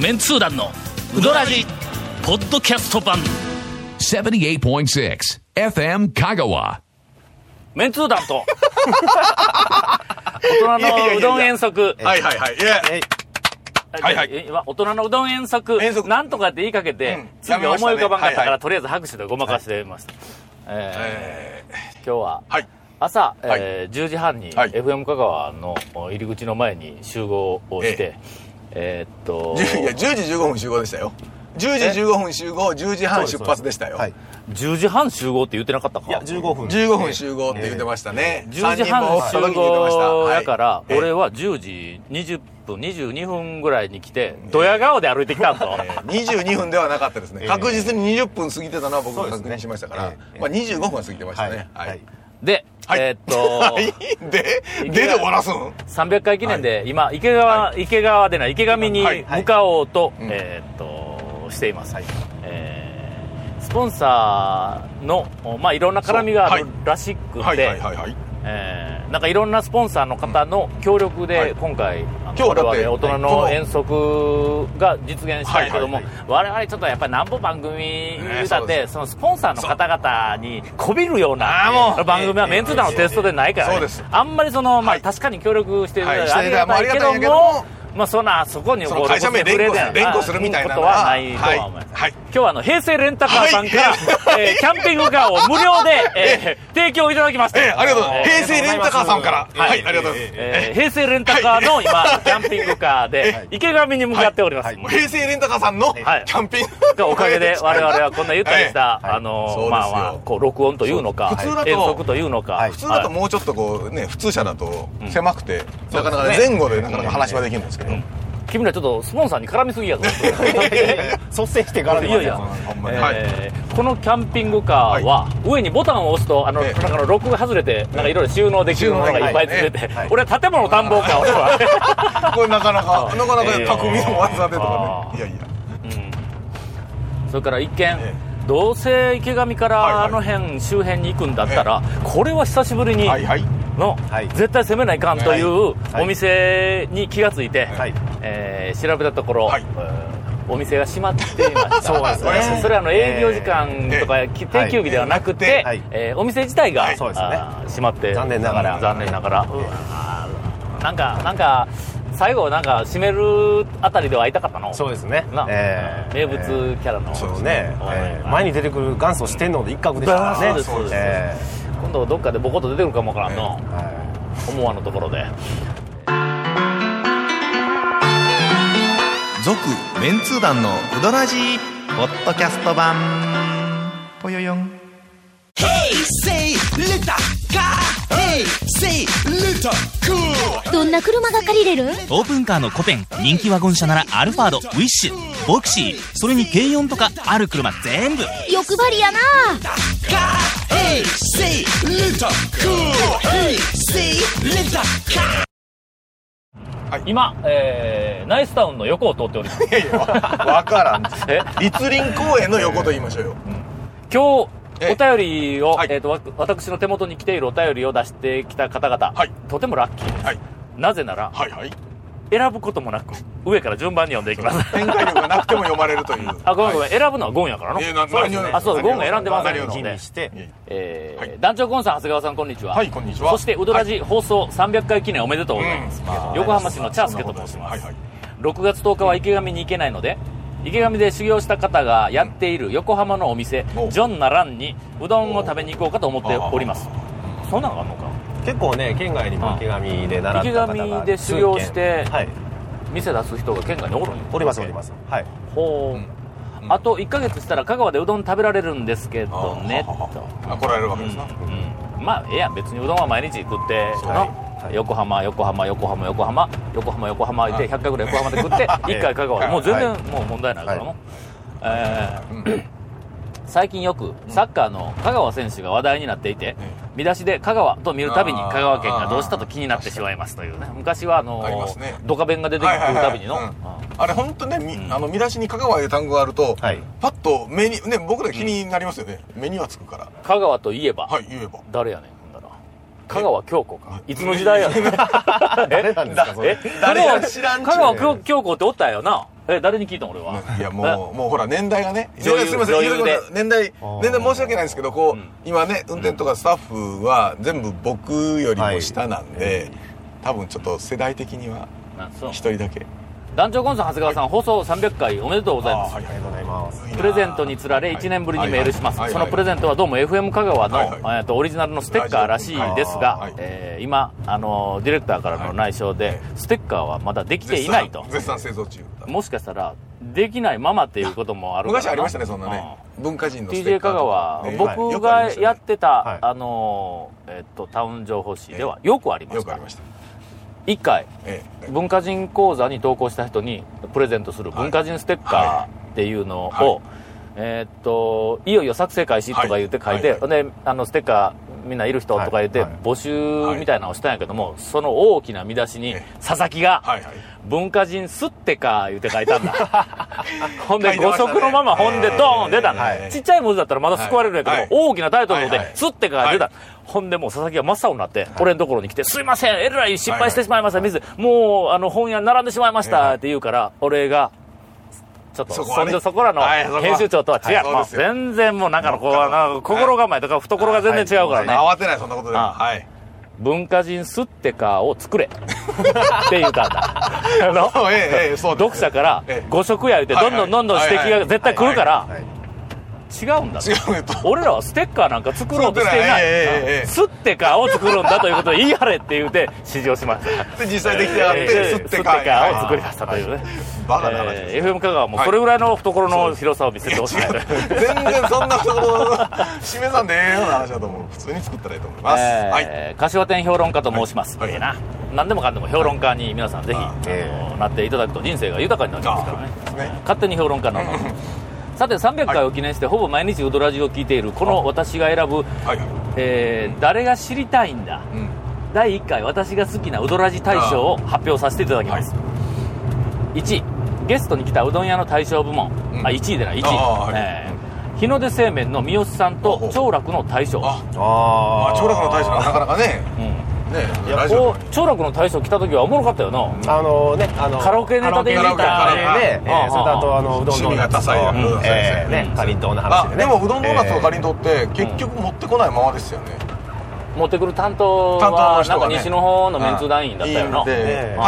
メンツー団のウドラジポッドキャスト版 78.6 FM 香川メンツー団と大人のうどん遠足はいはいはいはいはい、大人のうどん遠足なんとかって言いかけて、次思い浮かばんかったから、とりあえず拍手でごまかしてました、今日は、はい、朝、10時半に、はい、FM 香川の入り口の前に集合をして、いや10時15分集合でしたよ。10時15分集合、10時半出発でしたよ、はい、10時半集合って言ってなかったか。いや15分集合って言ってましたね、10時半集合だから、はい、俺は10時20分22分ぐらいに来て、ドヤ顔で歩いてきたんぞ、22分ではなかったですね、確実に20分過ぎてたのは僕が確認しましたから、25分は過ぎてましたね、はいはい、で、はい、で終わらすん300回記念で、はい、今池川でない池上に向かおうと、はいはい、しています、はい、スポンサーの、まあ、いろんな絡みがあるらしくて、なんかいろんなスポンサーの方の協力で、うん、今回、我々大人の遠足が実現したいけども、我々ちょっとやっぱり何本番組言うたって、そのスポンサーの方々にこびるような番組はメンツ団のテストでないから、ね、あんまりその、まあ、確かに協力していただいてありがたいけども、まあ、そこに会社名連呼するみたいなことはないとは思います、はいはい、今日は平成レンタカーさんから、はい、キャンピングカーを無料で、提供いただきまして、ありがとうございます、平成レンタカーさんから、はい、ありがとうございます、平成レンタカーの今、キャンピングカーで池上に向かっております、はいはい、平成レンタカーさんのキャンピングカーがおかげで我々はこんなゆったりした、録音というのか遠足というのか、普通だともうちょっとこう、ね、普通車だと狭くて、なかなか前後でなかなか話はできるんですけど、うん、君らちょっとスポンサーに絡みすぎやぞ率先して絡みすぎやぞ、このキャンピングカーは、はい、上にボタンを押すとなんかのロックが外れて、なんかいろいろ収納できるものがいっぱいついてて、はい、俺は建物探訪カーをこれなかなか匠の技でとかね、それから一見、どうせ池上からあの辺、周辺に行くんだったら、これは久しぶりに、はいはいの、はい、絶対攻めないかんというお店に気がついて、はい、調べたところ、はい、お店が閉まっていましたそうですね。それは営業時間とか定休日ではなくて、お店自体が、はい、閉まって、残念ながらなんか最後閉めるあたりでは会いたかったの。そうですね、名物キャラのそうですね、前に出てくる元祖四天王で一角でしたからね。そうです、今度どっかでボコッと出てくるかもわからんの、思わぬところで続メンツー団のうどらじポッドキャスト版ぽよよん平成レタカー平成レタカー、どんな車が借りれる？オープンカーの古典、人気ワゴン車ならアルファード、ウィッシュ、ボクシー、それに軽4とかある車全部欲張りやなあ。今、ナイスタウンの横を通っております。分からん立林公園の横と言いましょうよ、今日お便りを、私の手元に来ているお便りを出してきた方々、とてもラッキーです、なぜなら、選ぶこともなく上から順番に読んでいきます。展開力がなくても読まれるというあ、ごめん、選ぶのはゴンやからの、そう、ゴンが選んでませんので、団長コンさん、長谷川さん、こんにちは。はい、こんにちは。そしてウドラジ放送300回記念おめでとうございます、横浜市のチャースケと申します、6月10日は池上に行けないので、池上で修行した方がやっている横浜のお店、ジョンナランにうどんを食べに行こうかと思っております。そんなのがあるのか。結構ね、県外にも池上で習った方が、池上で修行して、店出す人が県外におるんよ。おります、はい、ほう、あと1ヶ月したら香川でうどん食べられるんですけどねと来られるわけですな、まあええやん、別にうどんは毎日食って、横浜行って、100回ぐらい横浜で食って1回香川で、もう全然、もう問題ないからも、最近よくサッカーの香川選手が話題になっていて、見出しで香川と見るたびに香川県がどうしたと気になってしまいますというね。昔はドカ弁が出てくるたびにの、あれ本当ね、見出しに香川いう単語があると、パッと目にね、僕ら気になりますよね、目にはつくから。香川といえば、誰やねん。香川京子か、いつの時代やねん。誰なんですかそれ。香川京子っておったんやよな。誰に聞いたの俺は。いやもうほら年代がね、すみません年代申し訳ないんですけど、こう、うん、今ね運転とかスタッフは全部僕よりも下なんで、はい、多分ちょっと世代的には一人だけ。団長コンソン長谷川さん、はい、放送300回おめでとうございます。ありがとうございます。プレゼントにつられ1年ぶりにメールします、はいはいはいはい、そのプレゼントはどうも FM 香川の、はいはい、オリジナルのステッカーらしいですが、はい、今ディレクターからの内緒で、はい、ステッカーはまだできていないと。絶賛製造中。もしかしたらできないままっていうこともあるからな。昔ありましたねそんなね、文化人のステッカー TJ 香川、ね、僕がやってた、はい、タウン情報誌ではよくありました、よくありました。1回文化人講座に投稿した人にプレゼントする文化人ステッカーっていうのを、はいはい、いよいよ作成開始とか言って書いて、はいはい、でステッカーみんないる人とか言って募集みたいなのをしたんやけども、その大きな見出しに佐々木が文化人スッテカー言って書いたんだ、はいはい、ほんで5色のままほんでドーン出たんだ、ちっちゃい文字だったらまだ救われるんやけど、はい、大きなタイトルので、はいはい、スッテカー出た、はい、ほんでもう佐々木が真っ青になって、はい、俺のところに来て、すいませんえらい失敗してしまいました、はいはい、水もう本屋に並んでしまいましたって言うから、俺がちょっと ね、そこらの編集長とは違う、はい、もう全然もうなんかのこうなんか心構えとか懐が全然違うからね、はい、慌てないそんなことでも、はい、文化人スッテカーを作れって言ったんだ読者から誤植や言ってどんどんどんどん指摘が絶対来るから、違うんだ、俺らはステッカーなんか作ろうとしていない、スッテカーを作るんだということを言い張れって言うて指示をしましたで実際できてあって、スッテカーを作り出したというね、バカな話です、FM 香川もそれぐらいの懐の広さを見せてほしい、はい、全然そんな懐締めさんでええような話だと思う、普通に作ったらいいと思います、はい、柏店評論家と申します、はい、何でもかんでも評論家に皆さんぜひ、なっていただくと人生が豊かになりますから ね、勝手に評論家なのさて300回を記念して、はい、ほぼ毎日ウドラジを聞いているこの私が選ぶ、はい、誰が知りたいんだ、うん、第1回私が好きなウドラジ大賞を発表させていただきます、はい、1位ゲストに来たうどん屋の大賞部門、うん、1位でない1位、はい、日の出製麺の三好さんと長楽の大賞、長楽の大賞はなかなかね、いやこう長楽の大将来た時はおもろかったよな、カラオケネタで見たね、それとあとうどんドーナツとかりんとうの話でね、でもうどんドーナツとかりんとうって結局持ってこないままですよね、持ってくる担当はなんか西の方のメンツ団員だったよな、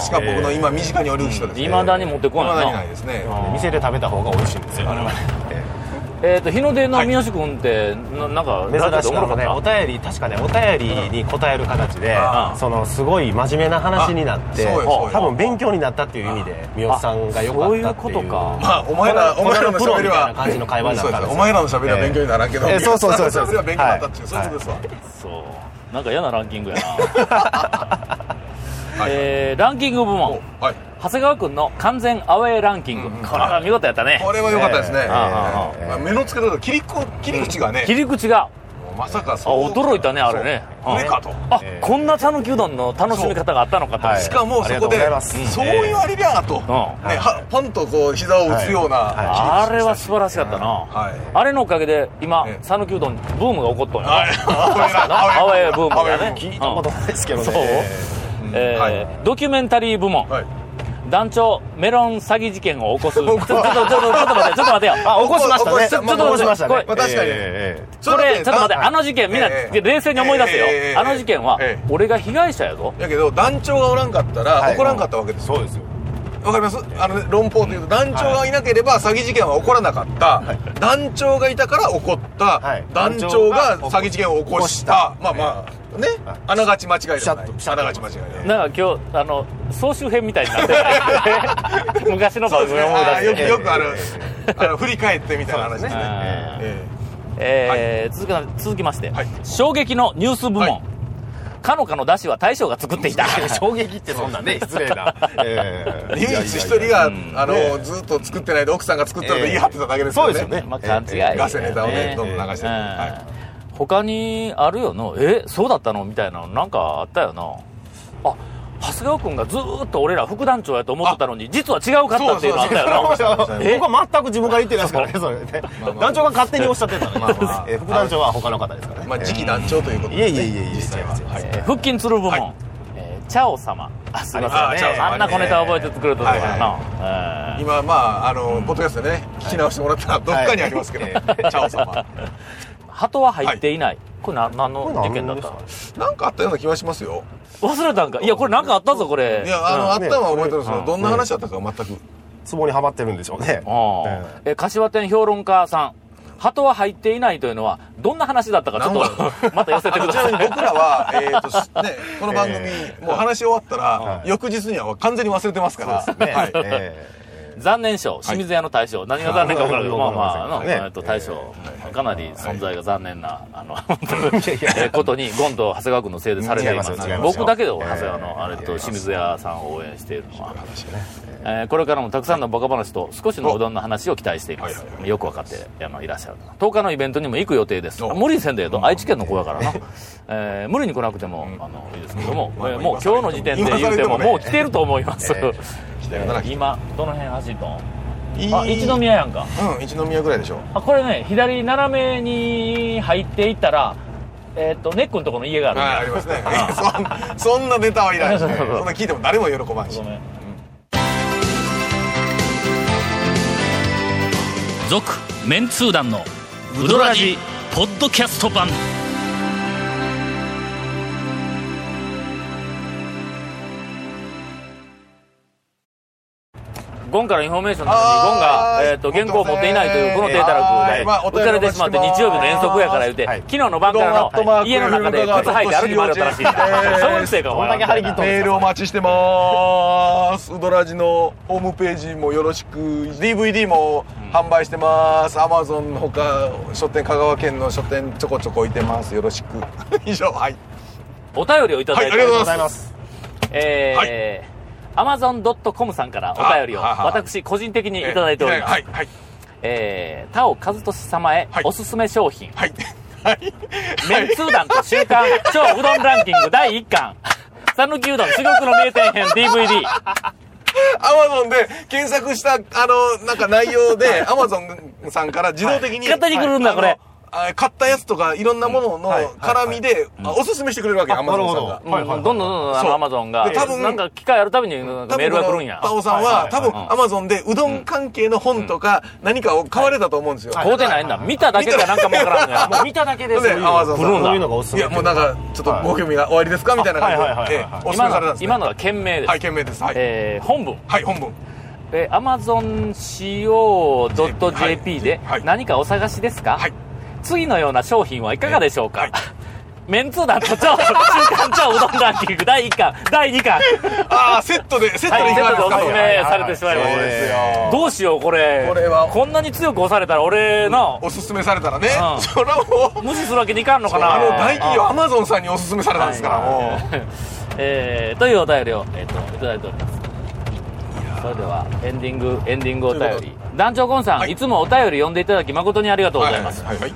確か僕の今身近におる人ですね、未だに持ってこないな、未だにないですね、店で食べた方が美味しいんですよあれはね日の出の三好君って、はい、なんか珍しくね、お便りに答える形で、うん、そのすごい真面目な話になって、多分勉強になったっていう意味で三好さんが良かったっていう。そういうことか。まあお前らのプロみたいな感じの会話になったんですよ。お前らの喋りは勉強にならんけど、そうそれは勉強になったっていう、そういうことですわ。そうなんか嫌なランキングやな。ランキング部門。長谷川君の完全アウェーランキング、うんうん、これは見事やったね、これは良かったですね、目の付けどころ切り口がね、うん、切り口がまさかそう驚いたねあれね、うん、かとこんなたぬきうどんの楽しみ方があったのかと、しかもそこでそういうありりゃーと、パンとこう膝を打つような、はい、あれは素晴らしかったな、はい、あれのおかげで今たぬきうどんブームが起こったんや、はい、アウェーブームがね、聞いたことないですけどね、そう、はい、ドキュメンタリー部門、はい、団長メロン詐欺事件を起こすちょっと待ってよあ、起こしましたね、起こしましたね、これ、まあ、確かに、これちょっと待って、あの事件みんな冷静に思い出せよ、あの事件は俺が被害者やぞ、だけど団長がおらんかったら、はい、怒らんかったわけです、そうですよ、わかります、論法というと、団長がいなければ詐欺事件は起こらなかった、はい、団長がいたから起こった、はい、団長が詐欺事件を起こした、まあまあね、あながち間違いじゃない、あながち間違いじゃない、なんか今日総集編みたいになってない昔の番組を思い出して、ね、よく振り返ってみたいな話ですね、続きまして、はい、衝撃のニュース部門、はい、かのかの出汁は大将が作っていた衝撃ってそんなね失礼な、唯一一人がずっと作ってないで奥さんが作ったのと言い張ってただけですよね、そうですよね、まあ、勘違い、ガセネタをねどんどん流してる、はい、他にあるよな、そうだったのみたいなのなんかあったよな、あ、長谷川君がずーっと俺ら副団長やと思ってたのに実は違うかったっていうのあったよな、僕は全く自分から言ってないですからね、それね団長が勝手におっしゃってたのに、副団長は他の方ですからね、まあ、次期団長ということですね、いえいえいえ、実際は、腹筋つる部門、はい、チャオ様、すいませんね、あんな小ネタ覚えてくるところだな、はいはい、今まあポッドキャストでね聞き直してもらったらどっかにありますけど、はい、チャオ様鳩は入っていない、はい、これ何の事件だったの？なんかあったような気がしますよ。忘れたんか。いやこれなんかあったぞこれ。いやあったのは覚えてるんですけど、どんな話だったか全くツボにはまってるんでしょうね。あ、柏店評論家さん、鳩は入っていないというのはどんな話だったかちょっとまた寄せてください。僕らは、ね、この番組、もう話し終わったら、はい、翌日には完全に忘れてますから。そうですね。はい残念賞、清水屋の大賞、はい、何が残念か分からないけど、まあまあ、大賞、かなり存在が残念な、ことに、ゴンと長谷川君のせいでされています。僕だけで、長谷川の、清水屋さんを応援しているのは、これからもたくさんのバカ話と、少しのうどんの話を期待しています。よく分かっていらっしゃる。10日のイベントにも行く予定です。無理せんでええと、愛知県の子だからな。無理に来なくても、いいですけども、もう今日の時点で言うても、もう来てると思います。今どの辺走るとん？あ、一宮やんか。うん、一宮ぐらいでしょ。あ、これね、左斜めに入っていったら、ネックのところの家がある。あ、ありますね。そんなネタはいらないし、ね、そんな聞いても誰も喜ばんし。続、メンツー団のウドラジポッドキャスト版。ゴンからインフォメーションなのにゴンが、原稿を持っていないというこのデータ落で浮かれてしまって日曜日の遠足やから言うて、はい、昨日の晩からの、はい、家の中で靴履いて歩き回ったらしい。小学生かお前。メールお待ちしてます。ウドラジのホームページもよろしく。 DVD も販売してます。 Amazon のほか書店、香川県の書店ちょこちょこいてます。よろしく以上、はい、お便りをいただいて、はい、ありがとうございます。はい、Amazon.com さんからお便りを私個人的にいただいております。田尾和俊様へおすすめ商品、はいはいはい、メンツー団と週刊超うどんランキング第1巻讃岐うどん珠玉の名店編 DVD。 Amazon で検索したなんか内容で Amazon さんから自動的に、はい、勝手に来るんだ、これ買ったやつとかいろんなものの絡みでおすすめしてくれるわけ、アマゾンさんが、どんどんどんどんアマゾンが多分なんか機会あるたびにメールが来るんや。タオさんは多分アマゾンでうどん関係の本とか何かを買われたと思うんですよ。買うてないんだ、見ただけかなんかもわからんね。もう見ただけでそういうのがおすすめ。いやもうなんかちょっとご興味が終わりですかみたいな感じでおすすめされたんです。今のは件名です。はい、件名です。本文、はい、本文。amazonco.jp で何かお探しですか。次のような商品はいかがでしょうか。はい、メンツー団と週刊超うどんランキング第1巻第2巻。ああ、セットでいかがですか。はい、セットでおすすめされてしまいました。そうですよ。どうしよう、これはこんなに強く押されたら俺の、おすすめされたらね、それはもう無視するわけにいかんのかな。大企業 Amazon さんにおすすめされたんですから、もうというお便りをいただいております。それではエンディングお便り。団長ゴンさん、はい、いつもお便り読んでいただき誠にありがとうございます。長谷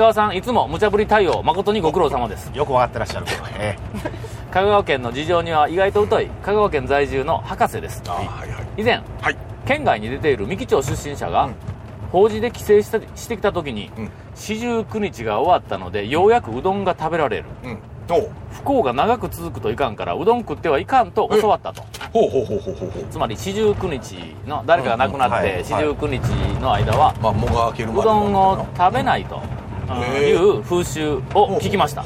川さん、いつも無茶ぶり対応誠にご苦労様です。よく分かってらっしゃることね。香川県の事情には意外と疎い香川県在住の博士です。はいはい、以前、はい、県外に出ている三木町出身者が、法事で帰省してきた時に、四十九日が終わったのでようやくうどんが食べられる、不幸が長く続くといかんからうどん食ってはいかんと教わったと。つまり四十九日の誰かが亡くなって四十九日の間はうどんを食べないという風習を聞きました。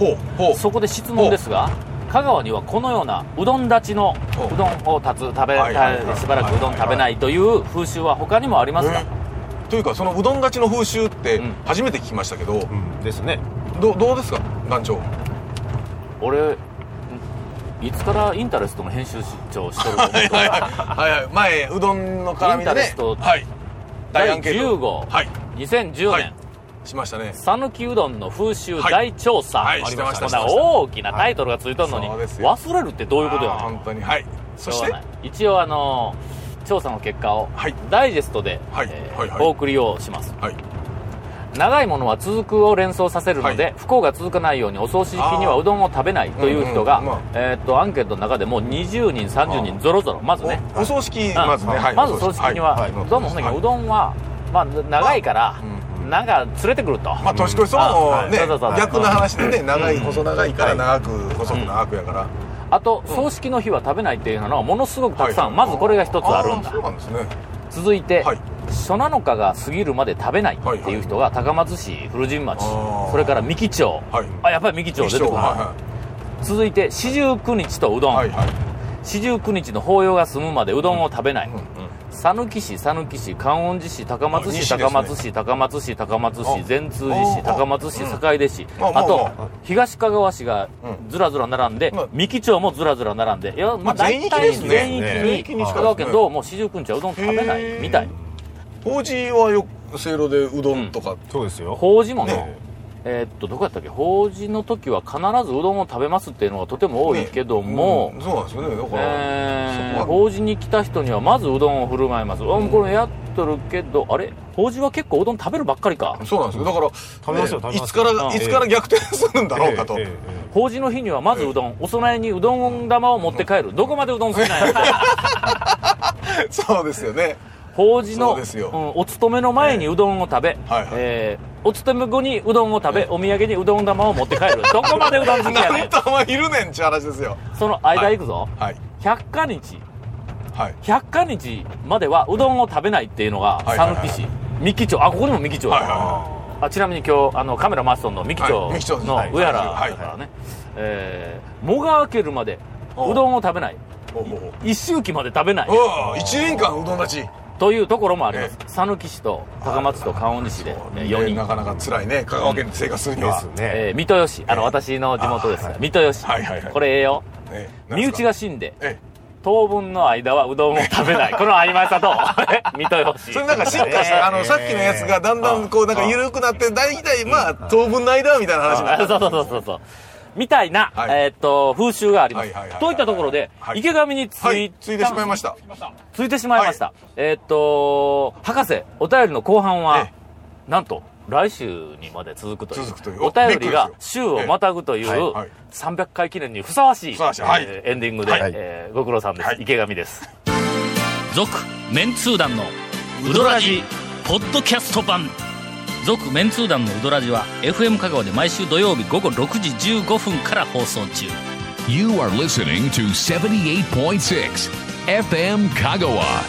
そこで質問ですが、香川にはこのようなうどん立ちのうどんをしばらくうどん食べないという風習は他にもありますか。というか、そのうどん立ちの風習って初めて聞きましたけどですね。どうですか団長。俺いつからインタレストの編集長をしてると思うと。はい、前うどんの絡みでね、インタレスト第10号、はい、2010年しましたね。讃岐うどんの風習大調査、してました。大きなタイトルがついてるのに、忘れるってどういうことやねん。本当に。はい、そして一応調査の結果をダイジェストでお送りをします。はい、長いものは続くを連想させるので、不幸が続かないようにお葬式にはうどんを食べないという人が、アンケートの中でもう20人30人ぞろぞろ。まずね、お葬式、まずね、まず葬式にはどうもうどんはまあ長いからなんか連れてくると、まあ年越しそばもね、逆の話でね、長い細長いから長く細く長くやから、あと葬式の日は食べないっていうのはものすごくたくさん、はいはい、まずこれが一つあるんだ。そうなんですね。続いて、はい、初7日が過ぎるまで食べないっていう人が高松市、古神町、それから三木町、はい、あ、やっぱり三木町出てくるな、はいはい、続いて四十九日とうどん、はいはい、四十九日の法要が済むまでうどんを食べない、うんうん、讃岐市、観音寺市、高松市、高松市、善通寺市、高松市、坂出市、あと東かがわ市がずらずら並んで、三木町もずらずら並んで、いや、まあ大体全域に香川県どうも四十九日はうどん食べないみたい。法事はよくせいろでうどんとか、うん、そうですよ。法事もね、どこやったっけ、法事の時は必ずうどんを食べますっていうのがとても多いけども、ね、うん、そうなんですよね。だから、法事に来た人にはまずうどんを振る舞います、うん、これやっとるけど、あれ法事は結構うどん食べるばっかりか。そうなんですよ。だから食べますよ、食べますよ、いつから逆転するんだろうかと、法事の日にはまずうどん、お供えにうどん玉を持って帰る、どこまでうどん好きなんやそうですよね。法事の、お勤めの前にうどんを食べ、はいはい、お勤め後にうどんを食べ、お土産にうどん玉を持って帰るどこまでうどん好きやねん、何玉いるねんっちゅう話ですよ。その間行くぞ、はいはい、百花日まではうどんを食べないっていうのが讃岐市、はいはいはい、三木町、あ、ここにも三木町、はいはいはい、あ、ちなみに今日カメラ回しとんの三木町の上原だからね、もが明けるまでうどんを食べない、一周期まで食べない、一年間うどん立ちというところもあります。讃岐市と高松と観音市で4人、なかなか辛いね、香川県で生活するには、うん、ですね。三豊市、私の地元ですが、三豊市、はいはいはい、これええよ、身内が死んで当分の間はうどんを食べないこの曖昧さと三豊市、それなんか進化した、さっきのやつがだんだんこうなんか緩くなって大体まあ当分の間みたいな話になる、そうみたいな、はい、風習があります。といったところで、池上についてしまいました。ついてしまいました。はい、博士、お便りの後半は、なんと、来週にまで続くというお便りが週をまたぐという、300回記念にふさわしい、エンディングで、ご苦労さんです。池上です。続、メンツー団のウドラジ、ポッドキャスト版。続メンツー団のウドラジは FM 香川で毎週土曜日午後6時15分から放送中。 You are listening to 78.6 FM 香川。